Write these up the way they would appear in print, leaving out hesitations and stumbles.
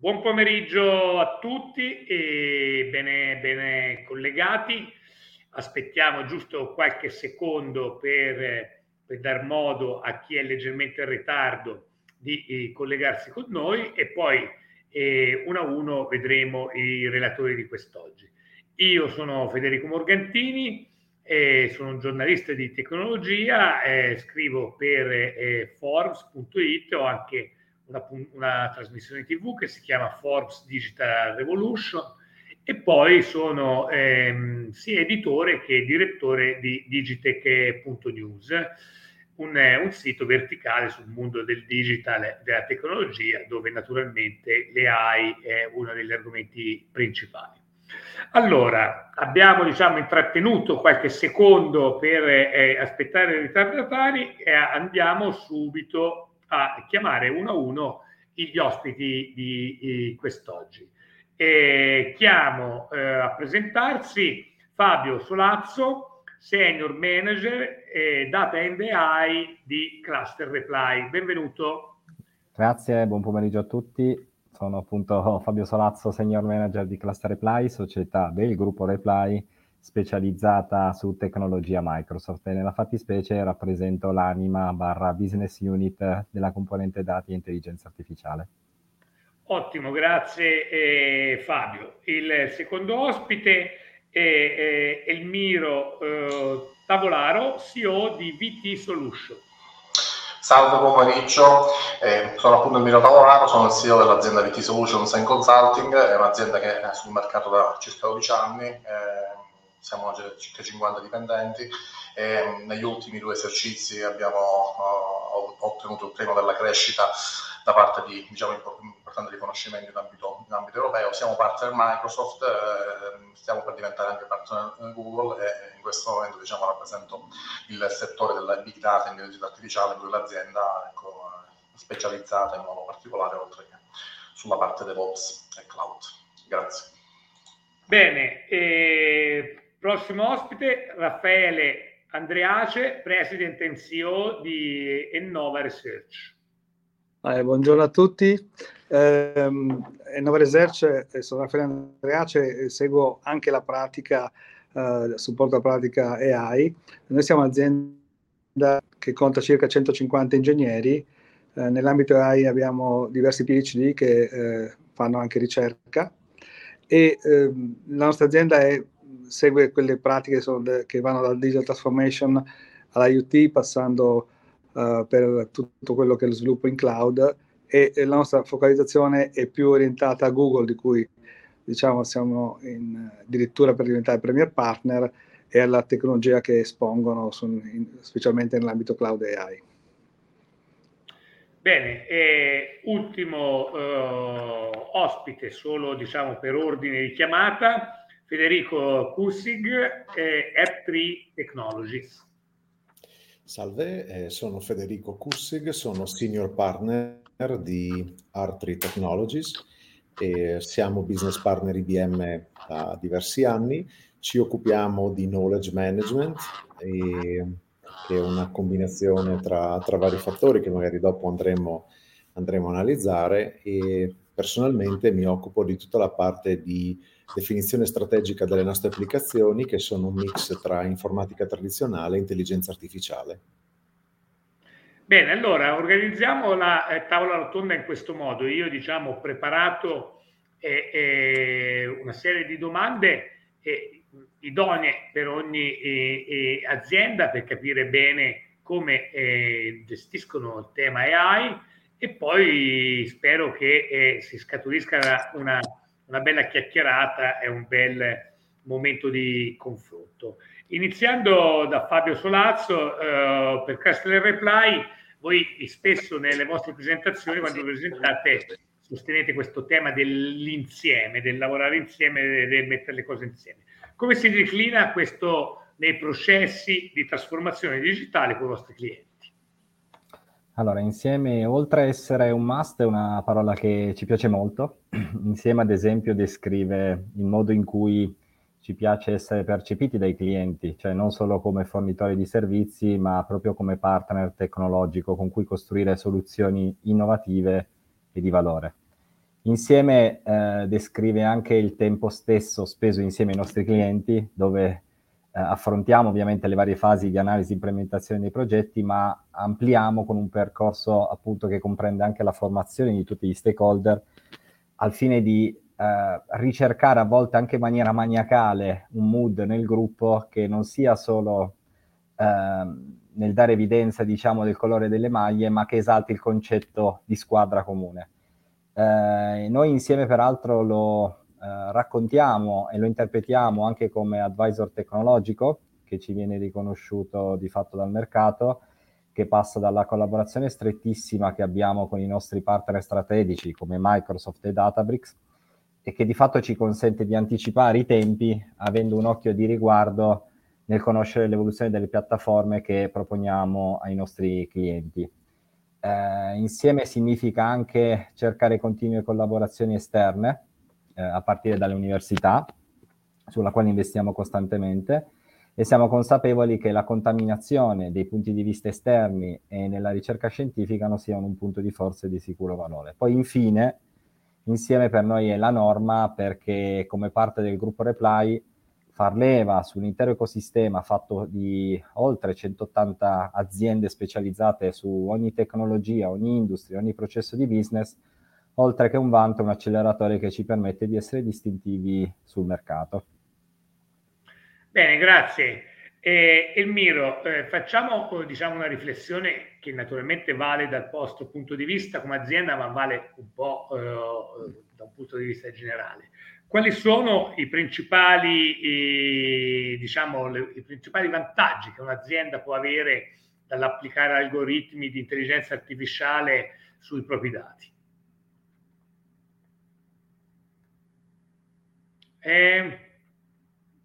Buon pomeriggio a tutti e bene collegati. Aspettiamo giusto qualche secondo per dar modo a chi è leggermente in ritardo di collegarsi con noi e poi uno a uno vedremo i relatori di quest'oggi. Io sono Federico Morgantini, sono un giornalista di tecnologia, scrivo per Forbes.it, ho anche una trasmissione TV che si chiama Forbes Digital Revolution e poi sono sia editore che direttore di Digitech.news, un sito verticale sul mondo del digital e della tecnologia, dove naturalmente l'AI è uno degli argomenti principali. Allora, abbiamo intrattenuto qualche secondo per aspettare i ritardatari e andiamo subito a chiamare uno a uno gli ospiti di quest'oggi. Chiamo a presentarsi Fabio Solazzo, Senior Manager Data and AI di Cluster Reply. Benvenuto. Grazie, buon pomeriggio a tutti. Sono appunto Fabio Solazzo, Senior Manager di Cluster Reply, società del gruppo Reply, specializzata su tecnologia Microsoft, e nella fattispecie rappresento l'anima / business unit della componente dati e intelligenza artificiale. Ottimo, grazie Fabio. Il secondo ospite è Elmiro Tavolaro, CEO di VT Solutions. Salve, buon pomeriggio, sono appunto Elmiro Tavolaro, sono il CEO dell'azienda VT Solutions and Consulting, è un'azienda che è sul mercato da circa 12 anni, siamo circa 50 dipendenti e negli ultimi 2 esercizi abbiamo ottenuto il premio della crescita da parte di importante riconoscimento in ambito europeo. Siamo partner Microsoft, stiamo per diventare anche partner Google e in questo momento rappresento il settore della big data e dell'intelligenza artificiale, dove l'azienda specializzata in modo particolare oltre che sulla parte DevOps e cloud. Grazie. Bene, prossimo ospite Raffaele Andreace, President and CEO di Innova Research. Buongiorno a tutti. Innova Research, sono Raffaele Andreace e seguo anche la pratica, supporto alla pratica AI. Noi siamo un'azienda che conta circa 150 ingegneri. Nell'ambito AI abbiamo diversi PhD che fanno anche ricerca. E la nostra azienda segue quelle pratiche che vanno dal digital transformation all'IoT, passando per tutto quello che è lo sviluppo in cloud, e la nostra focalizzazione è più orientata a Google, di cui siamo addirittura per diventare premier partner, e alla tecnologia che espongono specialmente nell'ambito cloud AI. Bene, ultimo ospite, solo per ordine di chiamata, Federico Cussigh, Artri Technologies. Salve, sono Federico Cussigh, sono Senior Partner di Artri Technologies, siamo business partner IBM da diversi anni, ci occupiamo di Knowledge Management che è una combinazione tra vari fattori che magari dopo andremo a analizzare, e personalmente mi occupo di tutta la parte di definizione strategica delle nostre applicazioni, che sono un mix tra informatica tradizionale e intelligenza artificiale. Bene, allora organizziamo la tavola rotonda in questo modo. Io ho preparato una serie di domande idonee per ogni azienda per capire bene come gestiscono il tema AI, e poi spero che si scaturisca una bella chiacchierata e un bel momento di confronto. Iniziando da Fabio Solazzo, per Cluster Reply, voi spesso nelle vostre presentazioni, quando presentate, sostenete questo tema dell'insieme, del lavorare insieme, del mettere le cose insieme. Come si declina questo nei processi di trasformazione digitale con i vostri clienti? Allora, insieme, oltre a essere un must, è una parola che ci piace molto. Insieme, ad esempio, descrive il modo in cui ci piace essere percepiti dai clienti, cioè non solo come fornitori di servizi, ma proprio come partner tecnologico con cui costruire soluzioni innovative e di valore. Insieme descrive anche il tempo stesso speso insieme ai nostri clienti, dove affrontiamo ovviamente le varie fasi di analisi e implementazione dei progetti, ma ampliamo con un percorso appunto che comprende anche la formazione di tutti gli stakeholder, al fine di ricercare a volte anche in maniera maniacale un mood nel gruppo che non sia solo nel dare evidenza, diciamo, del colore delle maglie, ma che esalti il concetto di squadra comune. Noi insieme peraltro lo raccontiamo e lo interpretiamo anche come advisor tecnologico, che ci viene riconosciuto di fatto dal mercato, che passa dalla collaborazione strettissima che abbiamo con i nostri partner strategici come Microsoft e Databricks, e che di fatto ci consente di anticipare i tempi avendo un occhio di riguardo nel conoscere l'evoluzione delle piattaforme che proponiamo ai nostri clienti. Insieme significa anche cercare continue collaborazioni esterne, a partire dalle università, sulla quale investiamo costantemente, e siamo consapevoli che la contaminazione dei punti di vista esterni e nella ricerca scientifica non siano un punto di forza e di sicuro valore. Poi infine, insieme per noi è la norma, perché come parte del gruppo Reply far leva sull'intero ecosistema fatto di oltre 180 aziende specializzate su ogni tecnologia, ogni industria, ogni processo di business, oltre che un vanto, un acceleratore che ci permette di essere distintivi sul mercato. Bene, grazie. Elmiro, facciamo diciamo una riflessione che naturalmente vale dal vostro punto di vista come azienda, ma vale un po' da un punto di vista generale. Quali sono i principali, i principali vantaggi che un'azienda può avere dall'applicare algoritmi di intelligenza artificiale sui propri dati?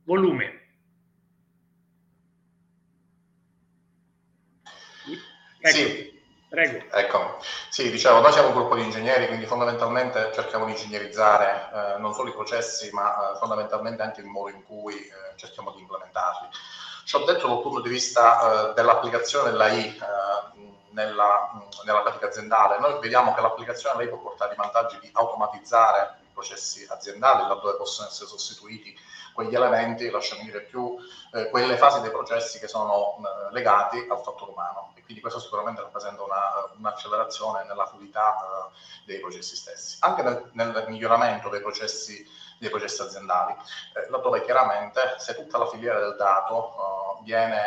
Volume. Ecco. Sì. Prego. Ecco, sì, dicevo, noi siamo un gruppo di ingegneri, quindi fondamentalmente cerchiamo di ingegnerizzare non solo i processi, ma fondamentalmente anche il modo in cui cerchiamo di implementarli. Ciò detto, dal punto di vista dell'applicazione dell'AI nella pratica aziendale, noi vediamo che l'applicazione dell'AI può portare i vantaggi di automatizzare i processi aziendali, laddove possono essere sostituiti quegli elementi, lasciamo dire più, quelle fasi dei processi che sono legati al fattore umano. E quindi questo sicuramente rappresenta un'accelerazione nella fluidità dei processi stessi, anche nel miglioramento dei processi aziendali, laddove chiaramente se tutta la filiera del dato viene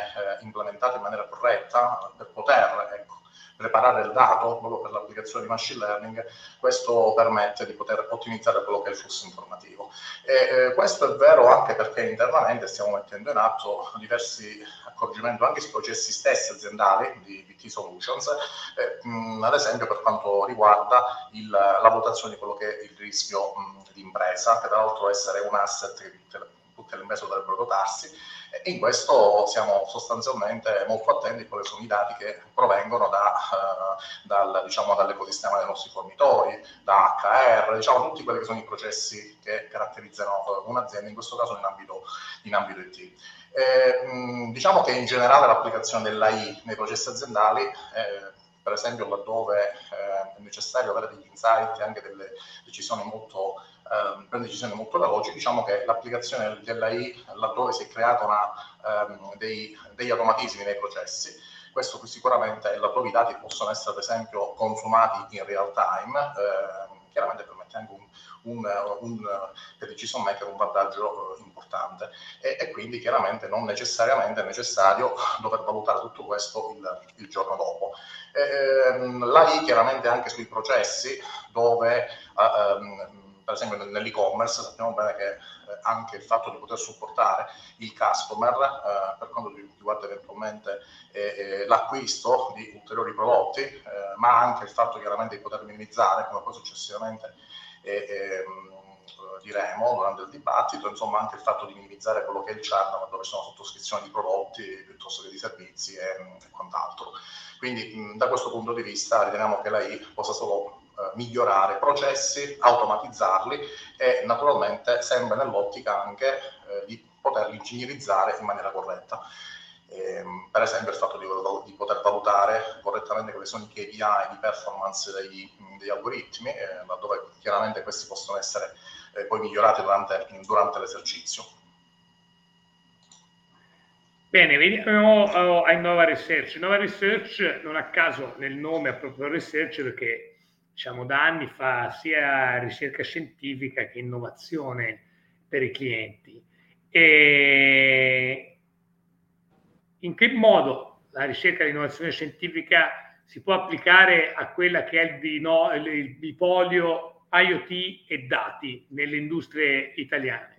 implementata in maniera corretta per poter, ecco, preparare il dato proprio per l'applicazione di machine learning, questo permette di poter ottimizzare quello che è il flusso informativo. E questo è vero anche perché internamente stiamo mettendo in atto diversi accorgimenti anche sui processi stessi aziendali di VT Solutions, ad esempio per quanto riguarda la valutazione di quello che è il rischio di impresa, che tra l'altro essere un asset che tutte le imprese dovrebbero dotarsi, e in questo siamo sostanzialmente molto attenti a quali sono i dati che provengono dall'ecosistema dei nostri fornitori, da HR, diciamo tutti quelli che sono i processi che caratterizzano un'azienda, in questo caso in ambito IT. Diciamo che in generale l'applicazione dell'AI nei processi aziendali per esempio laddove è necessario avere degli insight e anche delle decisioni molto veloci, diciamo che l'applicazione dell'AI laddove si è creata degli automatismi nei processi, questo sicuramente, laddove i dati possono essere ad esempio consumati in real time, chiaramente permette anche per il decision maker un vantaggio importante, e quindi chiaramente non necessariamente è necessario dover valutare tutto questo il giorno dopo. L'AI chiaramente anche sui processi dove per esempio nell'e-commerce sappiamo bene che anche il fatto di poter supportare il customer per quanto riguarda eventualmente l'acquisto di ulteriori prodotti, ma anche il fatto chiaramente di poter minimizzare, come poi successivamente diremo durante il dibattito, insomma anche il fatto di minimizzare quello che è il channel dove sono sottoscrizioni di prodotti piuttosto che di servizi e quant'altro. Quindi da questo punto di vista riteniamo che l'AI possa solo migliorare processi, automatizzarli e naturalmente sempre nell'ottica anche di poterli ingegnerizzare in maniera corretta. per esempio il fatto di poter valutare correttamente quali sono i KPI di performance degli algoritmi, laddove chiaramente questi possono essere poi migliorati durante l'esercizio. Bene, veniamo a Innova Research. Innova Research non a caso nel nome è proprio Research, perché diciamo da anni fa sia ricerca scientifica che innovazione per i clienti. E in che modo la ricerca di innovazione scientifica si può applicare a quella che è il bipolio IoT e dati nelle industrie italiane?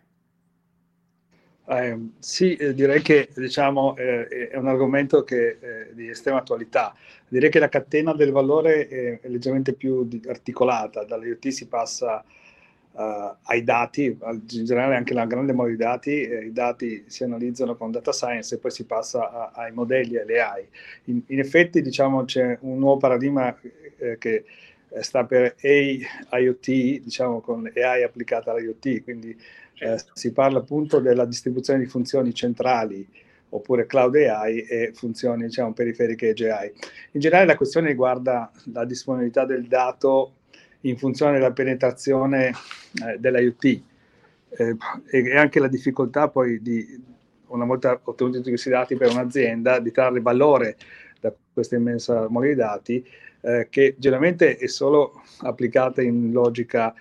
Sì, direi che è un argomento che di estrema attualità. Direi che la catena del valore è leggermente più articolata. Dall'IoT si passa ai dati, in generale anche la grande mole di dati. I dati si analizzano con data science e poi si passa ai modelli, alle AI. In effetti c'è un nuovo paradigma che sta per AIoT, con AI applicata all'IoT, quindi si parla appunto della distribuzione di funzioni centrali oppure cloud AI e funzioni periferiche edge AI. In generale la questione riguarda la disponibilità del dato in funzione della penetrazione dell'IoT e anche la difficoltà poi di, una volta ottenuti tutti questi dati per un'azienda, di trarre valore da questa immensa mole di dati che generalmente è solo applicata in logica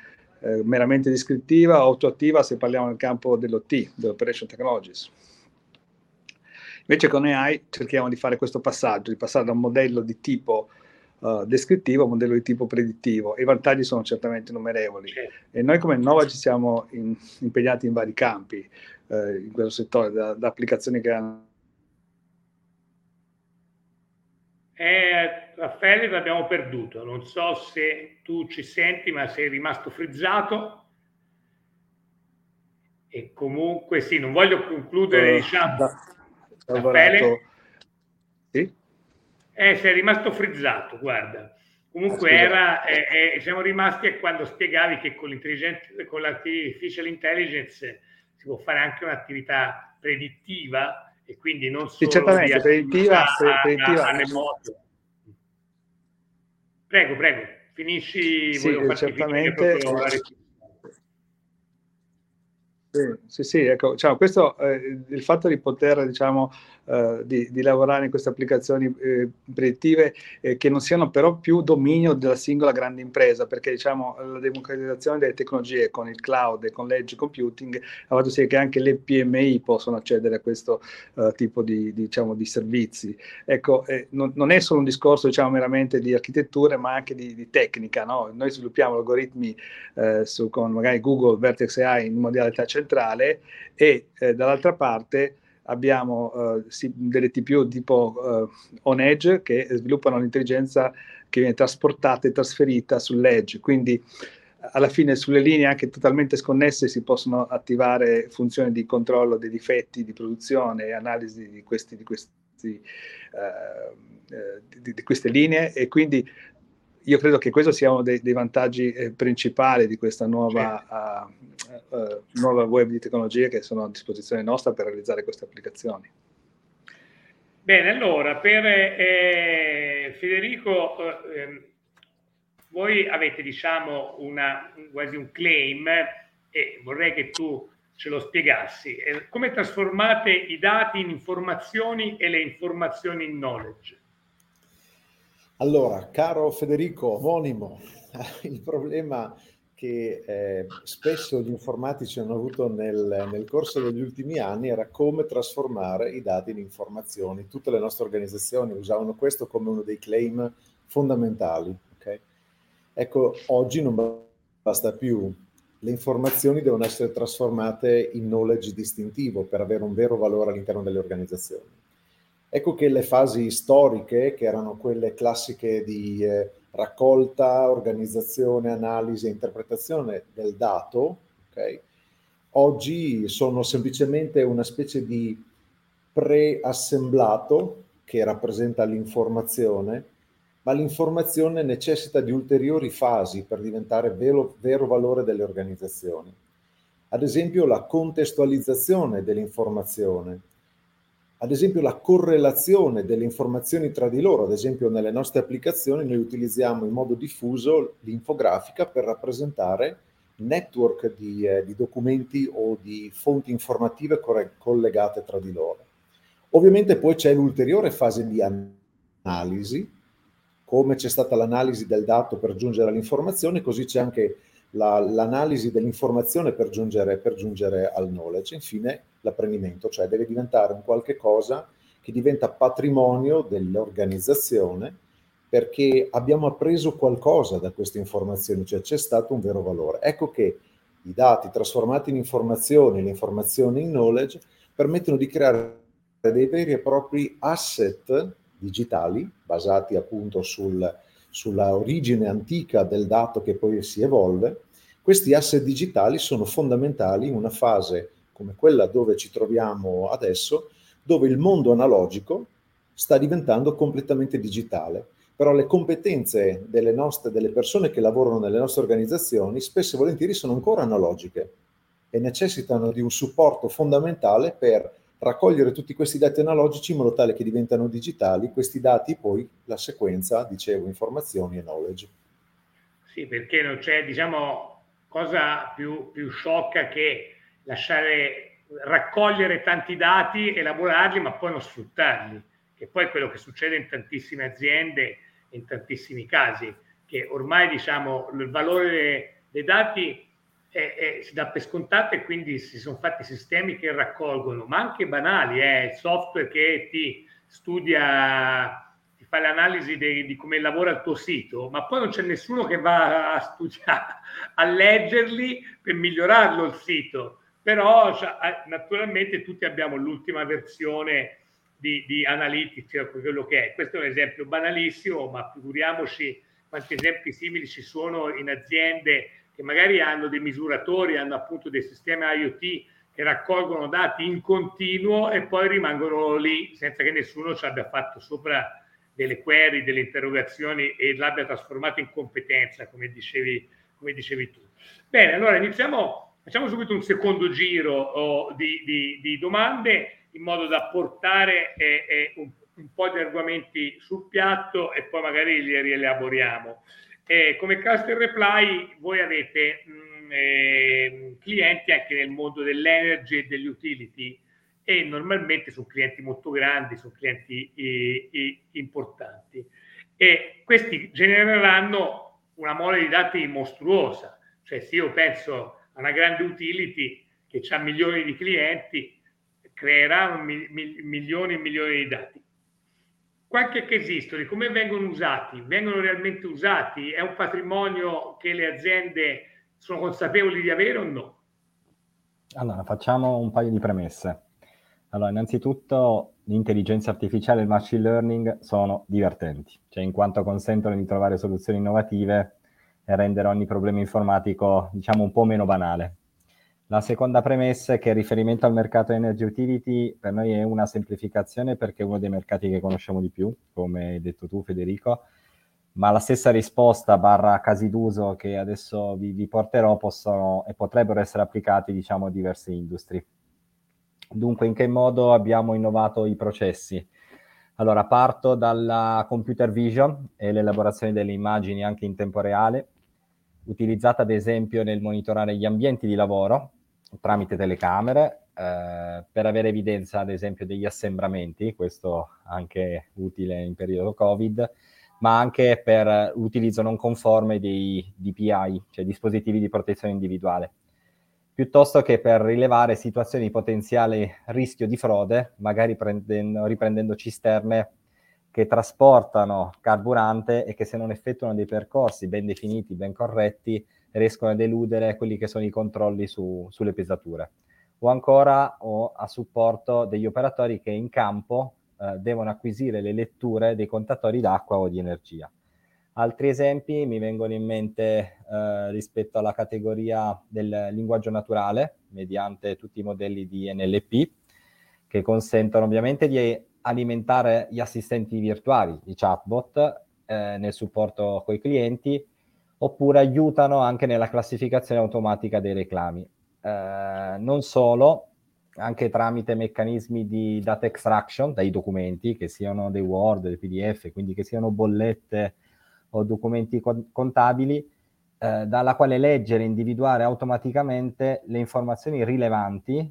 meramente descrittiva o attuativa se parliamo nel campo dell'OT, dell'Operation Technologies. Invece con AI cerchiamo di fare questo passaggio, di passare da un modello di tipo descrittivo, un modello di tipo predittivo, e i vantaggi sono certamente innumerevoli. E noi come Innova ci siamo impegnati in vari campi in questo settore, da applicazioni che hanno. Raffaele, l'abbiamo perduto, non so se tu ci senti, ma sei rimasto frizzato. E comunque sì, non voglio concludere Raffaele. Sì? Sei rimasto frizzato, guarda. Comunque siamo rimasti a quando spiegavi che con l'artificial intelligence si può fare anche un'attività predittiva e quindi non solo certamente predittiva remoto. Prego, finisci. Questo il fatto di poter di lavorare in queste applicazioni predittive che non siano però più dominio della singola grande impresa, perché la democratizzazione delle tecnologie con il cloud e con l'edge computing ha fatto sì che anche le PMI possono accedere a questo tipo di servizi. Non è solo un discorso meramente di architetture, ma anche di tecnica, no? Noi sviluppiamo algoritmi con magari Google Vertex AI in modalità centrale e dall'altra parte abbiamo delle TPU tipo on edge che sviluppano l'intelligenza che viene trasportata e trasferita sull'edge, quindi alla fine sulle linee anche totalmente sconnesse si possono attivare funzioni di controllo dei difetti di produzione e analisi di queste linee, e quindi io credo che questo sia uno dei vantaggi principali di questa nuova web di tecnologie che sono a disposizione nostra per realizzare queste applicazioni. Bene, allora per Federico, voi avete quasi un claim e vorrei che tu ce lo spiegassi. Come trasformate i dati in informazioni e le informazioni in knowledge? Allora, caro Federico omonimo, il problema che spesso gli informatici hanno avuto nel corso degli ultimi anni era come trasformare i dati in informazioni. Tutte le nostre organizzazioni usavano questo come uno dei claim fondamentali. Okay? Oggi non basta più. Le informazioni devono essere trasformate in knowledge distintivo per avere un vero valore all'interno delle organizzazioni. Ecco che le fasi storiche, che erano quelle classiche di raccolta, organizzazione, analisi e interpretazione del dato, okay, oggi sono semplicemente una specie di preassemblato che rappresenta l'informazione, ma l'informazione necessita di ulteriori fasi per diventare vero valore delle organizzazioni. Ad esempio la contestualizzazione dell'informazione. ad esempio la correlazione delle informazioni tra di loro. Ad esempio nelle nostre applicazioni noi utilizziamo in modo diffuso l'infografica per rappresentare network di documenti o di fonti informative collegate tra di loro. Ovviamente poi c'è l'ulteriore fase di analisi, come c'è stata l'analisi del dato per giungere all'informazione, così c'è anche l'analisi dell'informazione per giungere al knowledge. Infine l'apprendimento, cioè deve diventare un qualche cosa che diventa patrimonio dell'organizzazione, perché abbiamo appreso qualcosa da queste informazioni, cioè c'è stato un vero valore. Ecco che i dati trasformati in informazioni, le informazioni in knowledge, permettono di creare dei veri e propri asset digitali basati appunto sulla origine antica del dato che poi si evolve. Questi asset digitali sono fondamentali in una fase come quella dove ci troviamo adesso, dove il mondo analogico sta diventando completamente digitale. Però le competenze delle persone che lavorano nelle nostre organizzazioni spesso e volentieri sono ancora analogiche e necessitano di un supporto fondamentale per raccogliere tutti questi dati analogici in modo tale che diventano digitali. Questi dati poi la sequenza, dicevo, informazioni e knowledge. Sì, perché non c'è, diciamo, cosa più sciocca che raccogliere tanti dati, elaborarli, ma poi non sfruttarli, che poi è quello che succede in tantissime aziende, in tantissimi casi, che ormai, diciamo, il valore dei dati si dà per scontato, e quindi si sono fatti sistemi che raccolgono, ma anche banali, il software che ti studia, ti fa l'analisi di come lavora il tuo sito, ma poi non c'è nessuno che va a studiare, a leggerli per migliorarlo il sito. Però naturalmente tutti abbiamo l'ultima versione di Analytics, cioè quello che è. Questo è un esempio banalissimo, ma figuriamoci quanti esempi simili ci sono in aziende che magari hanno dei misuratori, hanno appunto dei sistemi IoT che raccolgono dati in continuo e poi rimangono lì senza che nessuno ci abbia fatto sopra delle query, delle interrogazioni e l'abbia trasformato in competenza, come dicevi tu. Bene, allora facciamo subito un secondo giro di domande, in modo da portare un po' di argomenti sul piatto e poi magari li rielaboriamo. Come Cluster Reply voi avete clienti anche nel mondo dell'energy e degli utility, e normalmente sono clienti molto grandi, sono clienti importanti, e questi genereranno una mole di dati mostruosa. Cioè, se io penso a una grande utility che ha milioni di clienti, creerà milioni e milioni di dati. Qualche case history, come vengono usati? Vengono realmente usati? È un patrimonio che le aziende sono consapevoli di avere o no? Allora, facciamo un paio di premesse. Allora, innanzitutto, l'intelligenza artificiale e il machine learning sono divertenti, cioè in quanto consentono di trovare soluzioni innovative e rendere ogni problema informatico, diciamo, un po' meno banale. La seconda premessa è che il riferimento al mercato Energy Utility per noi è una semplificazione, perché è uno dei mercati che conosciamo di più, come hai detto tu, Federico, ma la stessa risposta / casi d'uso che adesso vi porterò possono e potrebbero essere applicati, diciamo, a diverse industrie. Dunque, in che modo abbiamo innovato i processi? Allora, parto dalla computer vision e l'elaborazione delle immagini anche in tempo reale, utilizzata ad esempio nel monitorare gli ambienti di lavoro tramite telecamere, per avere evidenza ad esempio degli assembramenti, questo anche utile in periodo Covid, ma anche per l'utilizzo non conforme dei DPI, cioè dispositivi di protezione individuale, piuttosto che per rilevare situazioni di potenziale rischio di frode, magari riprendendo cisterne che trasportano carburante e che, se non effettuano dei percorsi ben definiti, ben corretti, riescono ad eludere quelli che sono i controlli sulle pesature. O ancora a supporto degli operatori che in campo devono acquisire le letture dei contatori d'acqua o di energia. Altri esempi mi vengono in mente rispetto alla categoria del linguaggio naturale, mediante tutti i modelli di NLP, che consentono ovviamente di alimentare gli assistenti virtuali, i chatbot, nel supporto coi clienti, oppure aiutano anche nella classificazione automatica dei reclami. Non solo, anche tramite meccanismi di data extraction dai documenti, che siano dei Word, dei PDF, quindi che siano bollette o documenti contabili, dalla quale leggere e individuare automaticamente le informazioni rilevanti,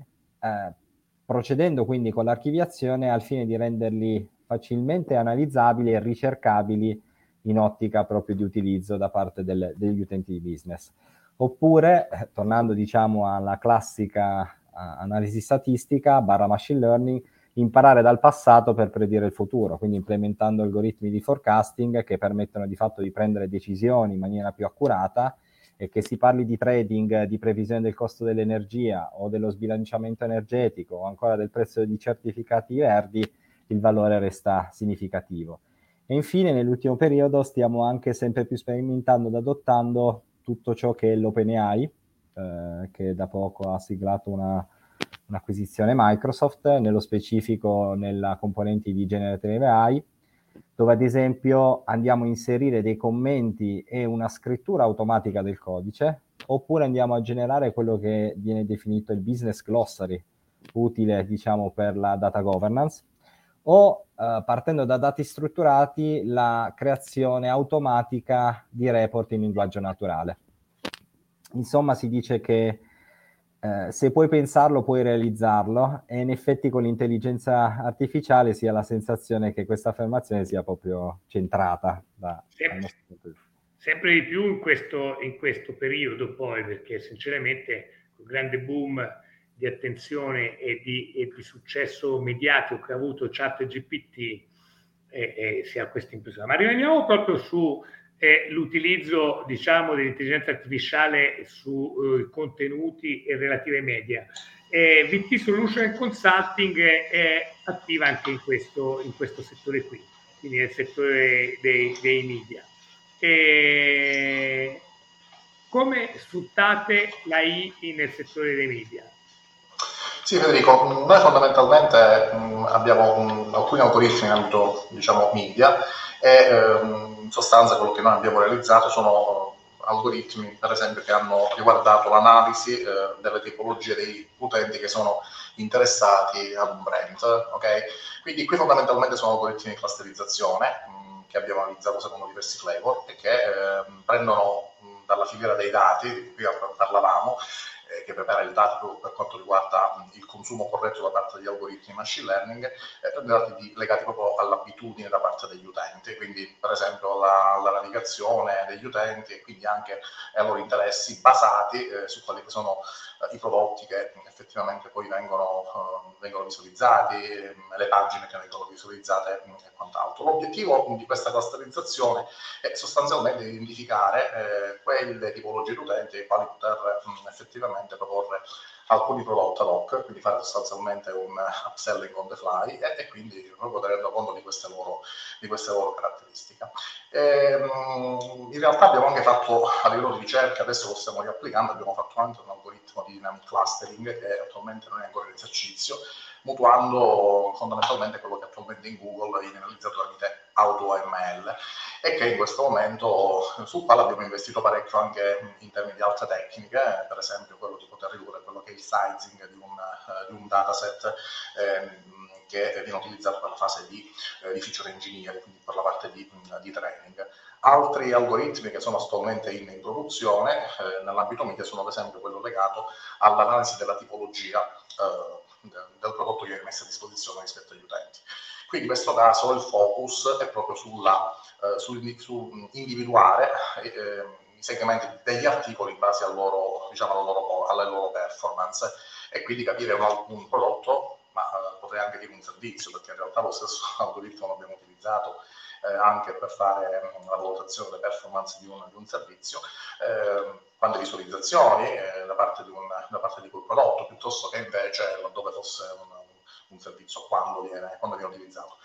procedendo quindi con l'archiviazione al fine di renderli facilmente analizzabili e ricercabili in ottica proprio di utilizzo da parte degli utenti di business. Oppure, tornando diciamo alla classica analisi statistica / machine learning, imparare dal passato per predire il futuro, quindi implementando algoritmi di forecasting che permettono di fatto di prendere decisioni in maniera più accurata, e che si parli di trading, di previsione del costo dell'energia o dello sbilanciamento energetico o ancora del prezzo di certificati verdi, il valore resta significativo. E infine, nell'ultimo periodo, stiamo anche sempre più sperimentando ed adottando tutto ciò che è l'OpenAI, che da poco ha siglato un'acquisizione Microsoft, nello specifico nella componente di Generative AI, dove ad esempio andiamo a inserire dei commenti e una scrittura automatica del codice, oppure andiamo a generare quello che viene definito il business glossary, utile diciamo per la data governance, o partendo da dati strutturati, la creazione automatica di report in linguaggio naturale. Insomma, si dice che se puoi pensarlo, puoi realizzarlo, e in effetti con l'intelligenza artificiale si ha la sensazione che questa affermazione sia proprio centrata. Dal nostro punto di vista. Sempre di più in questo periodo poi, perché sinceramente il grande boom di attenzione e di successo mediatico che ha avuto ChatGPT si ha questa impressione. Ma rimaniamo proprio su l'utilizzo, diciamo, dell'intelligenza artificiale su contenuti e relative media. VT Solutions and Consulting è attiva anche in questo settore qui, quindi nel settore dei media. Come sfruttate l'AI nel settore dei media? Sì, Federico, noi fondamentalmente abbiamo alcuni algoritmi in ambito, diciamo, media, e in sostanza quello che noi abbiamo realizzato sono algoritmi, per esempio, che hanno riguardato l'analisi delle tipologie degli utenti che sono interessati ad un brand, ok? Quindi qui fondamentalmente sono algoritmi di clusterizzazione che abbiamo analizzato secondo diversi flavor e che prendono dalla filiera dei dati, di cui parlavamo, che prepara il dato per quanto riguarda il consumo corretto da parte degli algoritmi machine learning, dati legati proprio all'abitudine da parte degli utenti, quindi per esempio la navigazione degli utenti e quindi anche ai loro interessi basati su quelli che sono i prodotti che effettivamente poi vengono visualizzati, le pagine che vengono visualizzate e quant'altro. L'obiettivo di questa clusterizzazione è sostanzialmente identificare quelle tipologie di utenti ai quali poter effettivamente proporre alcuni prodotti ad hoc, quindi fare sostanzialmente un upselling on the fly e quindi proprio tenendo conto di queste loro caratteristiche. In realtà abbiamo anche fatto a livello di ricerca, adesso lo stiamo riapplicando, abbiamo fatto anche un algoritmo di dynamic clustering che attualmente non è ancora in esercizio, mutuando fondamentalmente quello che attualmente in Google viene analizzato tramite AutoML e che in questo momento, sul quale abbiamo investito parecchio anche in termini di altre tecniche, per esempio quello di poter ridurre quello che è il sizing di un dataset che viene utilizzato per la fase di feature engineering, quindi per la parte di training. Altri algoritmi che sono attualmente in produzione nell'ambito media sono ad esempio quello legato all'analisi della tipologia del prodotto che viene messo a disposizione rispetto agli utenti. Qui in questo caso il focus è proprio su individuare i segmenti degli articoli in base alle loro performance e quindi capire un prodotto, ma potrei anche dire un servizio, perché in realtà lo stesso algoritmo l'abbiamo utilizzato anche per fare la valutazione delle performance di un servizio, quante visualizzazioni da parte di quel prodotto, piuttosto che invece laddove fosse un servizio, quando viene utilizzato.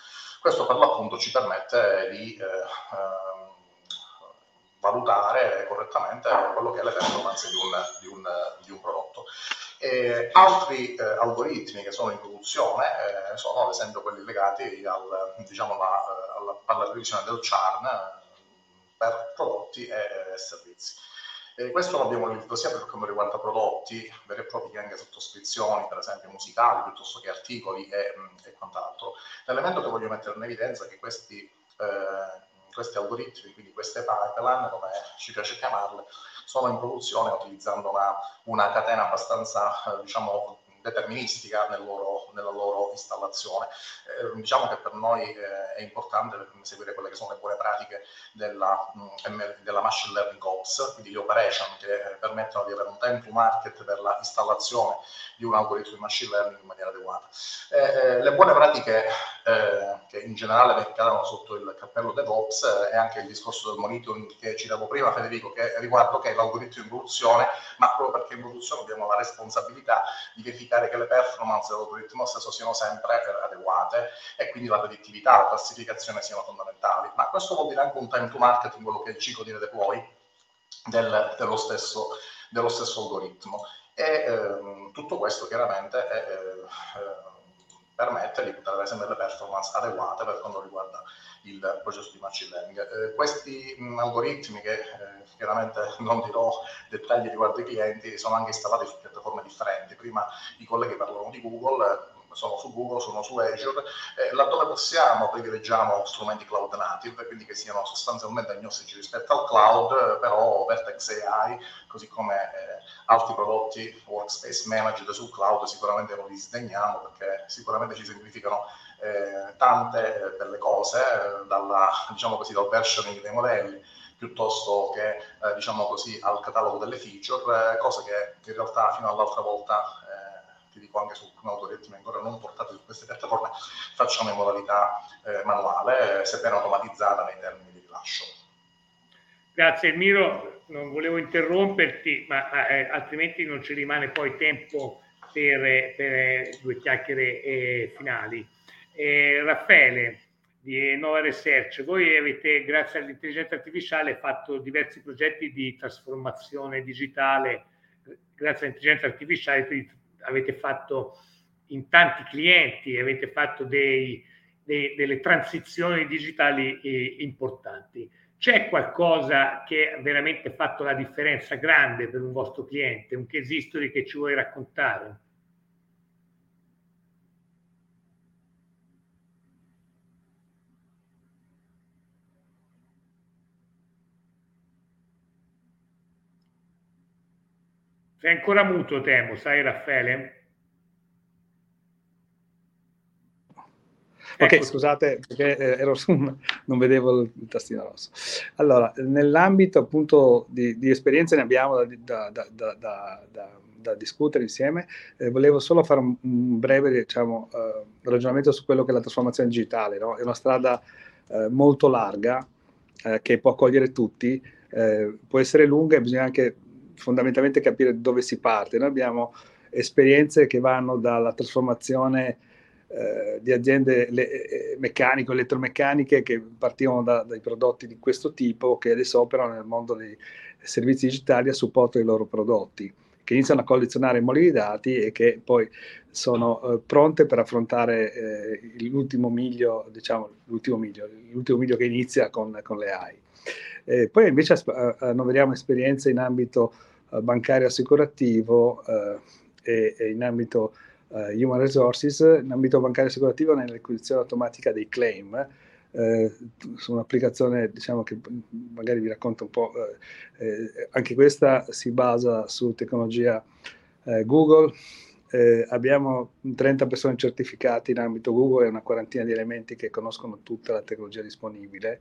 Questo per l'appunto ci permette di valutare correttamente quello che è la performance di un prodotto. Altri algoritmi che sono in produzione sono ad esempio quelli legati alla previsione del churn per prodotti e servizi. Questo lo abbiamo visto sia per come riguarda prodotti veri e propri che anche sottoscrizioni, per esempio musicali, piuttosto che articoli e quant'altro. L'elemento che voglio mettere in evidenza è che questi algoritmi, quindi queste pipeline, come ci piace chiamarle, sono in produzione utilizzando una catena abbastanza, diciamo, deterministica nella loro installazione. Diciamo che per noi è importante seguire quelle che sono le buone pratiche della machine learning ops, quindi le operation che permettono di avere un time to market per la installazione di un algoritmo di machine learning in maniera adeguata. Le buone pratiche che in generale cadono sotto il cappello DevOps è anche il discorso del monitoring che citavo prima, Federico, che riguarda l'algoritmo in produzione, ma proprio perché in produzione abbiamo la responsabilità di che le performance dell'algoritmo stesso siano sempre adeguate e quindi la predittività, la classificazione siano fondamentali. Ma questo vuol dire anche un time to market in quello che è il ciclo di redeploy dello stesso algoritmo. E tutto questo chiaramente permette di poter avere sempre le performance adeguate per quanto riguarda il processo di machine learning. Questi algoritmi che chiaramente non dirò dettagli riguardo i clienti, sono anche installati su piattaforme differenti. Prima i colleghi parlavano di Google, sono su Google, sono su Azure, laddove possiamo privilegiamo strumenti cloud native, quindi che siano sostanzialmente agnostici rispetto al cloud, però Vertex AI, così come altri prodotti workspace managed sul cloud, sicuramente non li disdegniamo perché sicuramente ci semplificano tante delle cose, diciamo così, dal versioning dei modelli, piuttosto che diciamo così, al catalogo delle feature, cosa che in realtà fino all'altra volta ti dico anche su alcuni algoritmi ancora non portati su queste piattaforme, facciamo in modalità manuale, sebbene automatizzata nei termini di rilascio. Grazie Elmiro, non volevo interromperti, ma altrimenti non ci rimane poi tempo per due chiacchiere finali. Raffaele di Innova Research, voi avete, grazie all'intelligenza artificiale, fatto diversi progetti di trasformazione digitale, grazie all'intelligenza artificiale avete fatto in tanti clienti, avete fatto delle transizioni digitali importanti. C'è qualcosa che ha veramente fatto la differenza grande per un vostro cliente, un case history che ci vuoi raccontare? Sei ancora muto, temo, sai Raffaele? Ok, ecco. Scusate perché ero su, non vedevo il tastino rosso. Allora, nell'ambito appunto di esperienze ne abbiamo da discutere insieme. Volevo solo fare un breve, diciamo, ragionamento su quello che è la trasformazione digitale, no? È una strada molto larga che può accogliere tutti, può essere lunga e bisogna anche fondamentalmente capire dove si parte. Noi abbiamo esperienze che vanno dalla trasformazione di aziende meccanico, elettromeccaniche, che partivano dai prodotti di questo tipo, che adesso operano nel mondo dei servizi digitali a supporto dei loro prodotti, che iniziano a collezionare moli di dati e che poi sono pronte per affrontare l'ultimo miglio che inizia con le AI. Poi invece annoveriamo esperienze in ambito bancario assicurativo e in ambito human resources. In ambito bancario assicurativo nell'acquisizione automatica dei claim, su un'applicazione, diciamo, che magari vi racconto un po', anche questa si basa su tecnologia Google. Abbiamo 30 persone certificate in ambito Google e una quarantina di elementi che conoscono tutta la tecnologia disponibile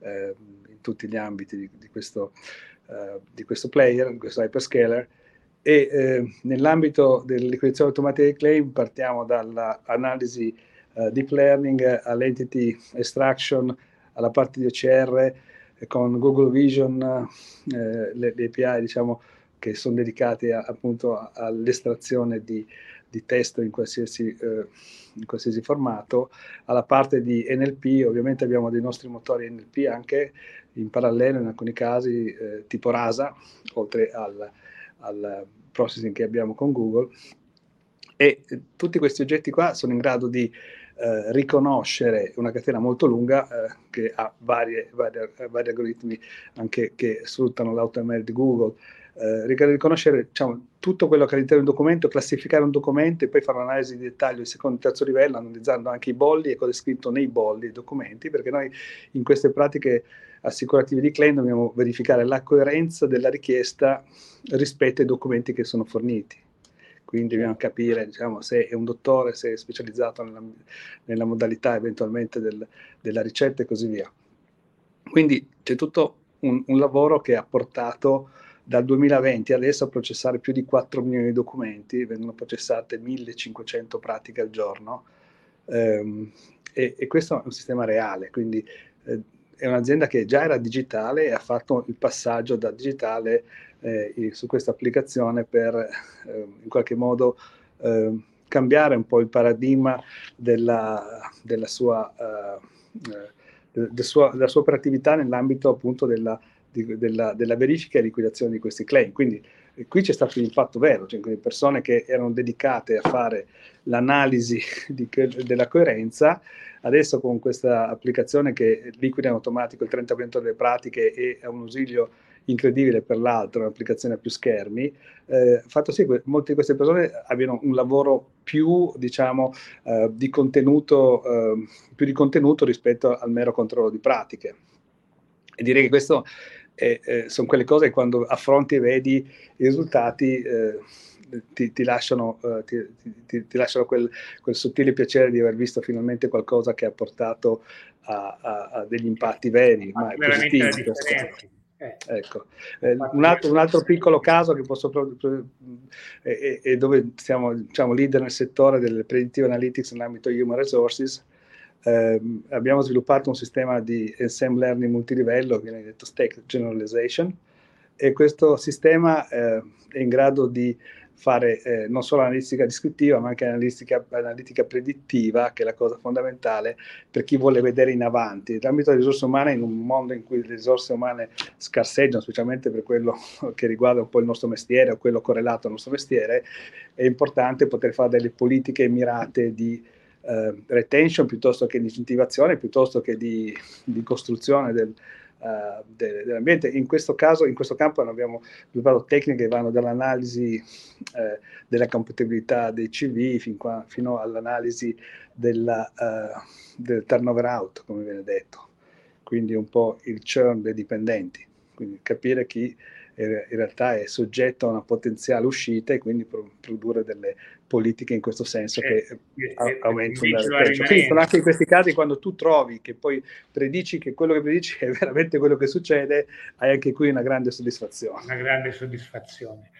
in tutti gli ambiti di questo player, di questo hyperscaler. E nell'ambito dell'acquisizione automatica dei claim partiamo dall'analisi deep learning all'entity extraction, alla parte di OCR con Google Vision, le API, diciamo, che sono dedicate appunto all'estrazione di testo in qualsiasi formato, alla parte di NLP. Ovviamente abbiamo dei nostri motori NLP anche in parallelo in alcuni casi, tipo Rasa, oltre al processing che abbiamo con Google. E tutti questi oggetti qua sono in grado di riconoscere una catena molto lunga che ha vari algoritmi anche che sfruttano l'AutoML di Google, riconoscere, diciamo, tutto quello che è all'interno di un documento, classificare un documento e poi fare un'analisi di dettaglio di secondo e terzo livello, analizzando anche i bolli e cosa è scritto nei bolli dei documenti, perché noi in queste pratiche assicurative di claim dobbiamo verificare la coerenza della richiesta rispetto ai documenti che sono forniti. Quindi dobbiamo capire, diciamo, se è un dottore, se è specializzato nella modalità eventualmente della ricetta e così via. Quindi c'è tutto un lavoro che ha portato dal 2020 adesso a processare più di 4 milioni di documenti, vengono processate 1500 pratiche al giorno, e questo è un sistema reale, quindi è un'azienda che già era digitale e ha fatto il passaggio da digitale su questa applicazione per in qualche modo cambiare un po' il paradigma della sua operatività nell'ambito appunto della verifica e liquidazione di questi claim. Quindi qui c'è stato un fatto vero, cioè quindi persone che erano dedicate a fare l'analisi della coerenza, adesso con questa applicazione che liquida in automatico il 30% delle pratiche e è un ausilio incredibile per l'altro, un'applicazione a più schermi, fatto sì che molte di queste persone abbiano un lavoro più, diciamo, di contenuto rispetto al mero controllo di pratiche. E direi che questo sono quelle cose che quando affronti e vedi i risultati ti lasciano quel sottile piacere di aver visto finalmente qualcosa che ha portato a degli impatti veri, ma positivi. Ecco. Un altro piccolo caso che posso dove siamo, diciamo, leader nel settore delle predictive analytics nell'ambito human resources. Abbiamo sviluppato un sistema di ensemble learning multilivello, che viene detto stack generalization, e questo sistema è in grado di fare non solo analistica descrittiva, ma anche analitica predittiva, che è la cosa fondamentale per chi vuole vedere in avanti. L'ambito delle risorse umane, in un mondo in cui le risorse umane scarseggiano, specialmente per quello che riguarda un po' il nostro mestiere o quello correlato al nostro mestiere, è importante poter fare delle politiche mirate di retention piuttosto che di incentivazione, piuttosto che di costruzione dell'ambiente. In questo campo abbiamo sviluppato tecniche che vanno dall'analisi della compatibilità dei CV fino all'analisi del turnover out, come viene detto, quindi un po' il churn dei dipendenti, quindi capire chi in realtà è soggetto a una potenziale uscita e quindi produrre delle politiche in questo senso che aumentano la retention. Sono anche in questi casi quando tu trovi che poi predici che quello che predici è veramente quello che succede, hai anche qui una grande soddisfazione. Una grande soddisfazione.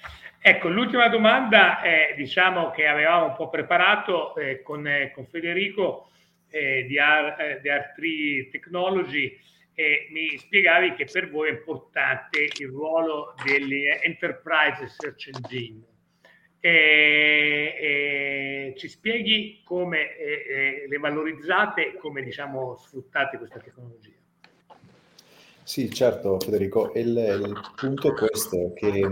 Ecco, l'ultima domanda è, diciamo, che avevamo un po' preparato con Federico di Artri Technologies. E mi spiegavi che per voi è importante il ruolo dell'Enterprise Search Engine. Ci spieghi come le valorizzate e come, diciamo, sfruttate questa tecnologia? Sì, certo, Federico. Il punto è questo, che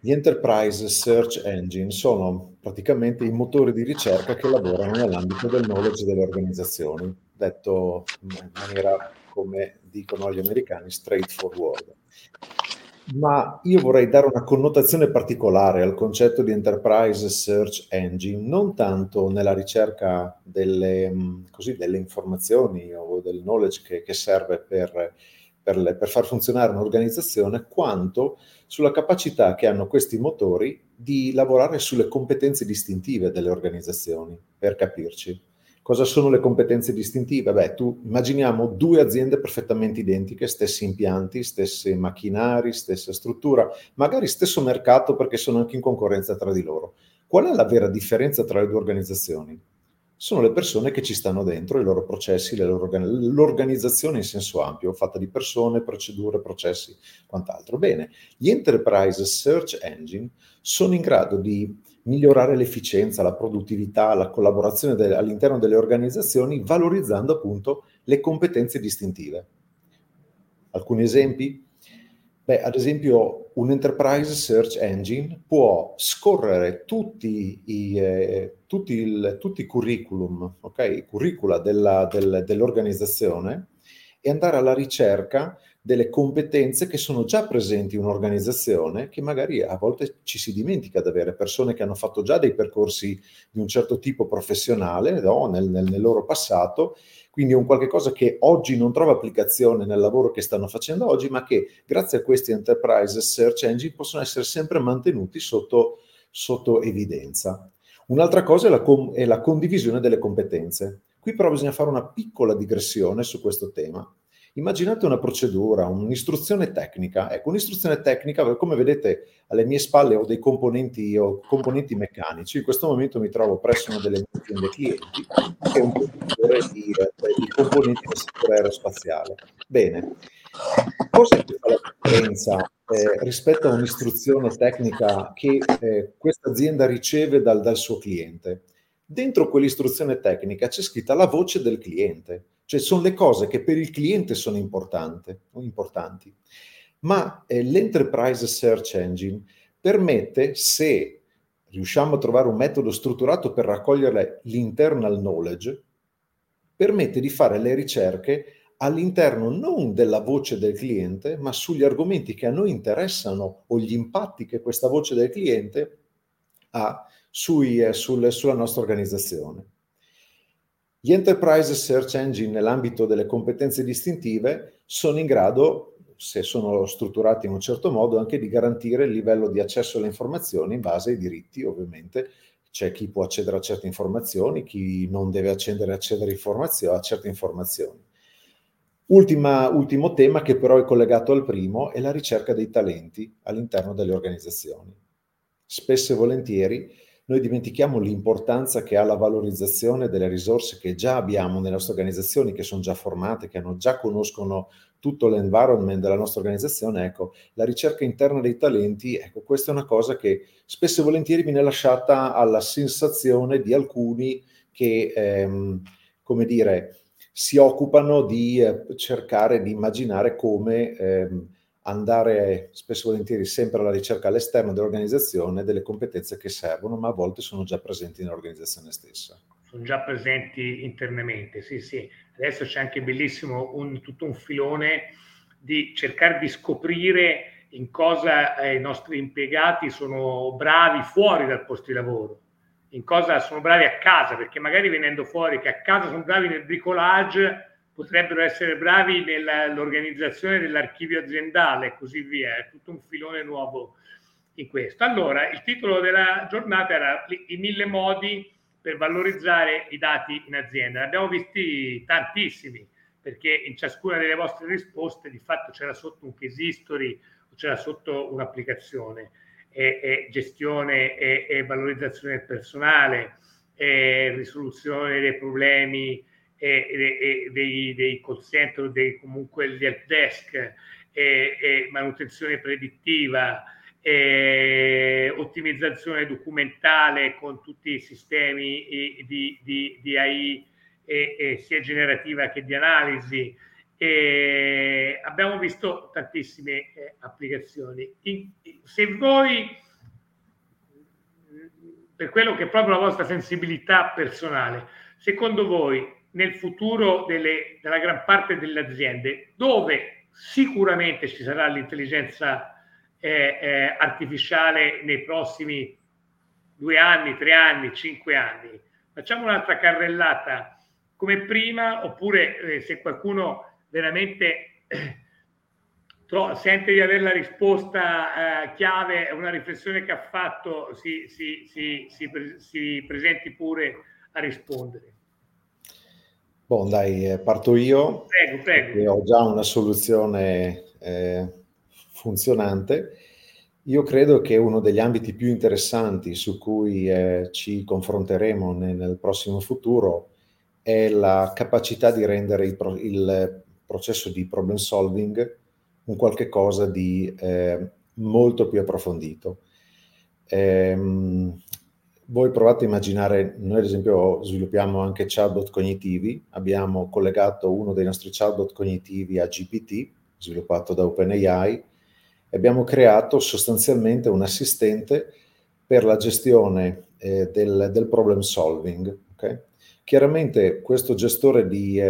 gli Enterprise Search Engine sono praticamente i motori di ricerca che lavorano nell'ambito del knowledge delle organizzazioni, detto in maniera, come dicono gli americani, straightforward. Ma io vorrei dare una connotazione particolare al concetto di Enterprise Search Engine, non tanto nella ricerca delle informazioni o del knowledge che serve per far funzionare un'organizzazione, quanto sulla capacità che hanno questi motori di lavorare sulle competenze distintive delle organizzazioni, per capirci. Cosa sono le competenze distintive? Beh, immaginiamo due aziende perfettamente identiche, stessi impianti, stessi macchinari, stessa struttura, magari stesso mercato perché sono anche in concorrenza tra di loro. Qual è la vera differenza tra le due organizzazioni? Sono le persone che ci stanno dentro, i loro processi, l'organizzazione in senso ampio, fatta di persone, procedure, processi, quant'altro. Bene, gli Enterprise Search Engine sono in grado di migliorare l'efficienza, la produttività, la collaborazione all'interno delle organizzazioni, valorizzando appunto le competenze distintive. Alcuni esempi? Beh, ad esempio, un Enterprise Search Engine può scorrere tutti i curriculum, okay? I curricula dell'organizzazione e andare alla ricerca delle competenze che sono già presenti in un'organizzazione, che magari a volte ci si dimentica di avere persone che hanno fatto già dei percorsi di un certo tipo professionale, no? nel loro passato. Quindi è un qualche cosa che oggi non trova applicazione nel lavoro che stanno facendo oggi, ma che grazie a questi Enterprise Search Engine possono essere sempre mantenuti sotto evidenza. Un'altra cosa è la condivisione delle competenze. Qui però bisogna fare una piccola digressione su questo tema. Immaginate una procedura, un'istruzione tecnica. Ecco, un'istruzione tecnica, come vedete alle mie spalle ho dei componenti, meccanici. In questo momento mi trovo presso una delle mie aziende clienti, che è un produttore di componenti del settore aerospaziale. Bene, cosa che fa la differenza rispetto a un'istruzione tecnica che questa azienda riceve dal suo cliente? Dentro quell'istruzione tecnica c'è scritta la voce del cliente. Cioè sono le cose che per il cliente sono importanti. Ma l'Enterprise Search Engine permette, se riusciamo a trovare un metodo strutturato per raccogliere l'internal knowledge, permette di fare le ricerche all'interno non della voce del cliente, ma sugli argomenti che a noi interessano o gli impatti che questa voce del cliente ha sulla nostra organizzazione. Gli Enterprise Search Engine nell'ambito delle competenze distintive sono in grado, se sono strutturati in un certo modo, anche di garantire il livello di accesso alle informazioni in base ai diritti, ovviamente. C'è chi può accedere a certe informazioni, chi non deve accedere a certe informazioni. Ultimo tema, che però è collegato al primo, è la ricerca dei talenti all'interno delle organizzazioni. Spesso e volentieri noi dimentichiamo l'importanza che ha la valorizzazione delle risorse che già abbiamo nelle nostre organizzazioni, che sono già formate, che conoscono tutto l'environment della nostra organizzazione. Ecco, la ricerca interna dei talenti, ecco, questa è una cosa che spesso e volentieri viene lasciata alla sensazione di alcuni che, si occupano di cercare di immaginare come andare spesso e volentieri sempre alla ricerca all'esterno dell'organizzazione delle competenze che servono, ma a volte sono già presenti nell'organizzazione stessa. Sono già presenti internamente, sì. Adesso c'è anche bellissimo tutto un filone di cercare di scoprire in cosa i nostri impiegati sono bravi fuori dal posto di lavoro, in cosa sono bravi a casa, perché magari venendo fuori che a casa sono bravi nel bricolage, potrebbero essere bravi nell'organizzazione dell'archivio aziendale e così via. È tutto un filone nuovo in questo. Allora, il titolo della giornata era i 1000 modi per valorizzare i dati in azienda. Ne abbiamo visti tantissimi, perché in ciascuna delle vostre risposte di fatto c'era sotto un case history, c'era sotto un'applicazione, e gestione e valorizzazione del personale, e risoluzione dei problemi e dei call center, comunque gli help desk, e manutenzione predittiva, ottimizzazione documentale con tutti i sistemi di AI, sia generativa che di analisi. Abbiamo visto tantissime applicazioni. Se voi, per quello che è proprio la vostra sensibilità personale, secondo voi nel futuro della gran parte delle aziende, dove sicuramente ci sarà l'intelligenza artificiale nei prossimi 2 anni, 3 anni, 5 anni? Facciamo un'altra carrellata come prima, oppure se qualcuno veramente sente di avere la risposta chiave, una riflessione che ha fatto, si presenti pure a rispondere. Bon, dai, parto io. Prego. Perché ho già una soluzione funzionante. Io credo che uno degli ambiti più interessanti su cui ci confronteremo nel prossimo futuro è la capacità di rendere il processo di problem solving un qualche cosa di molto più approfondito. Voi provate a immaginare, noi ad esempio sviluppiamo anche chatbot cognitivi, abbiamo collegato uno dei nostri chatbot cognitivi a GPT, sviluppato da OpenAI, abbiamo creato sostanzialmente un assistente per la gestione del problem solving. Okay? Chiaramente questo gestore di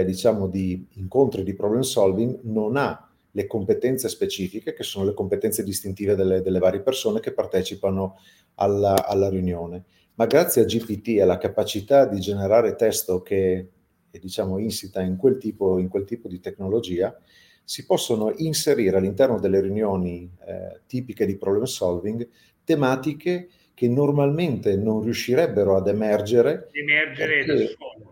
incontri di problem solving non ha le competenze specifiche, che sono le competenze distintive delle varie persone che partecipano alla riunione. Ma grazie a GPT e alla capacità di generare testo che è, insita in quel tipo di tecnologia, si possono inserire all'interno delle riunioni tipiche di problem solving tematiche che normalmente non riuscirebbero ad emergere da solo.